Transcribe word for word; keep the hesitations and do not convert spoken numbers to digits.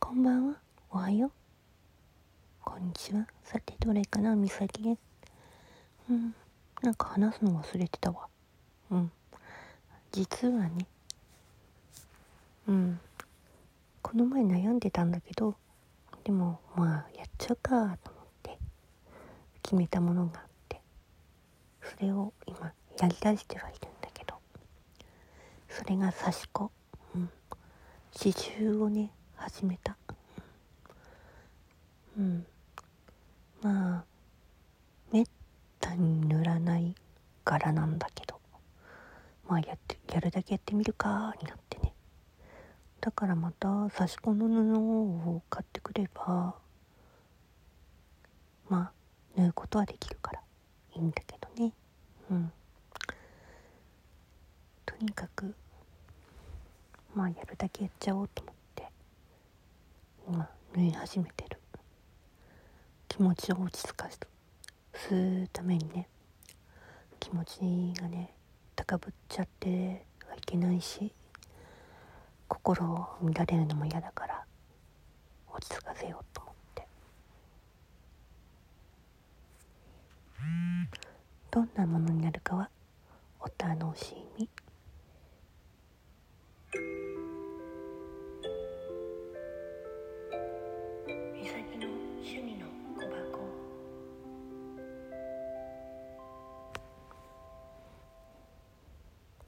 こんばんは、おはよう、こんにちは。さてどれかな、みさきです。うん、なんか話すの忘れてたわ。うん、実はね、うん、この前悩んでたんだけど、でもまあやっちゃうかと思って決めたものがあって、それを今やりだしてはいるんだけど、それが刺し子、うん、刺繍をね始めた。うん、まあめったに塗らない柄なんだけど、まあやってやるだけやってみるかになってね。だからまた刺し子の布を買ってくれば、まあ縫うことはできるからいいんだけどね。うん。とにかくまあやるだけやっちゃおうと思って今縫い始めてる。気持ちを落ち着かすためにね、気持ちがね高ぶっちゃってはいけないし、心を乱れるのも嫌だから落ち着かせようと思って、うん、どんなものになるかはお楽しみ。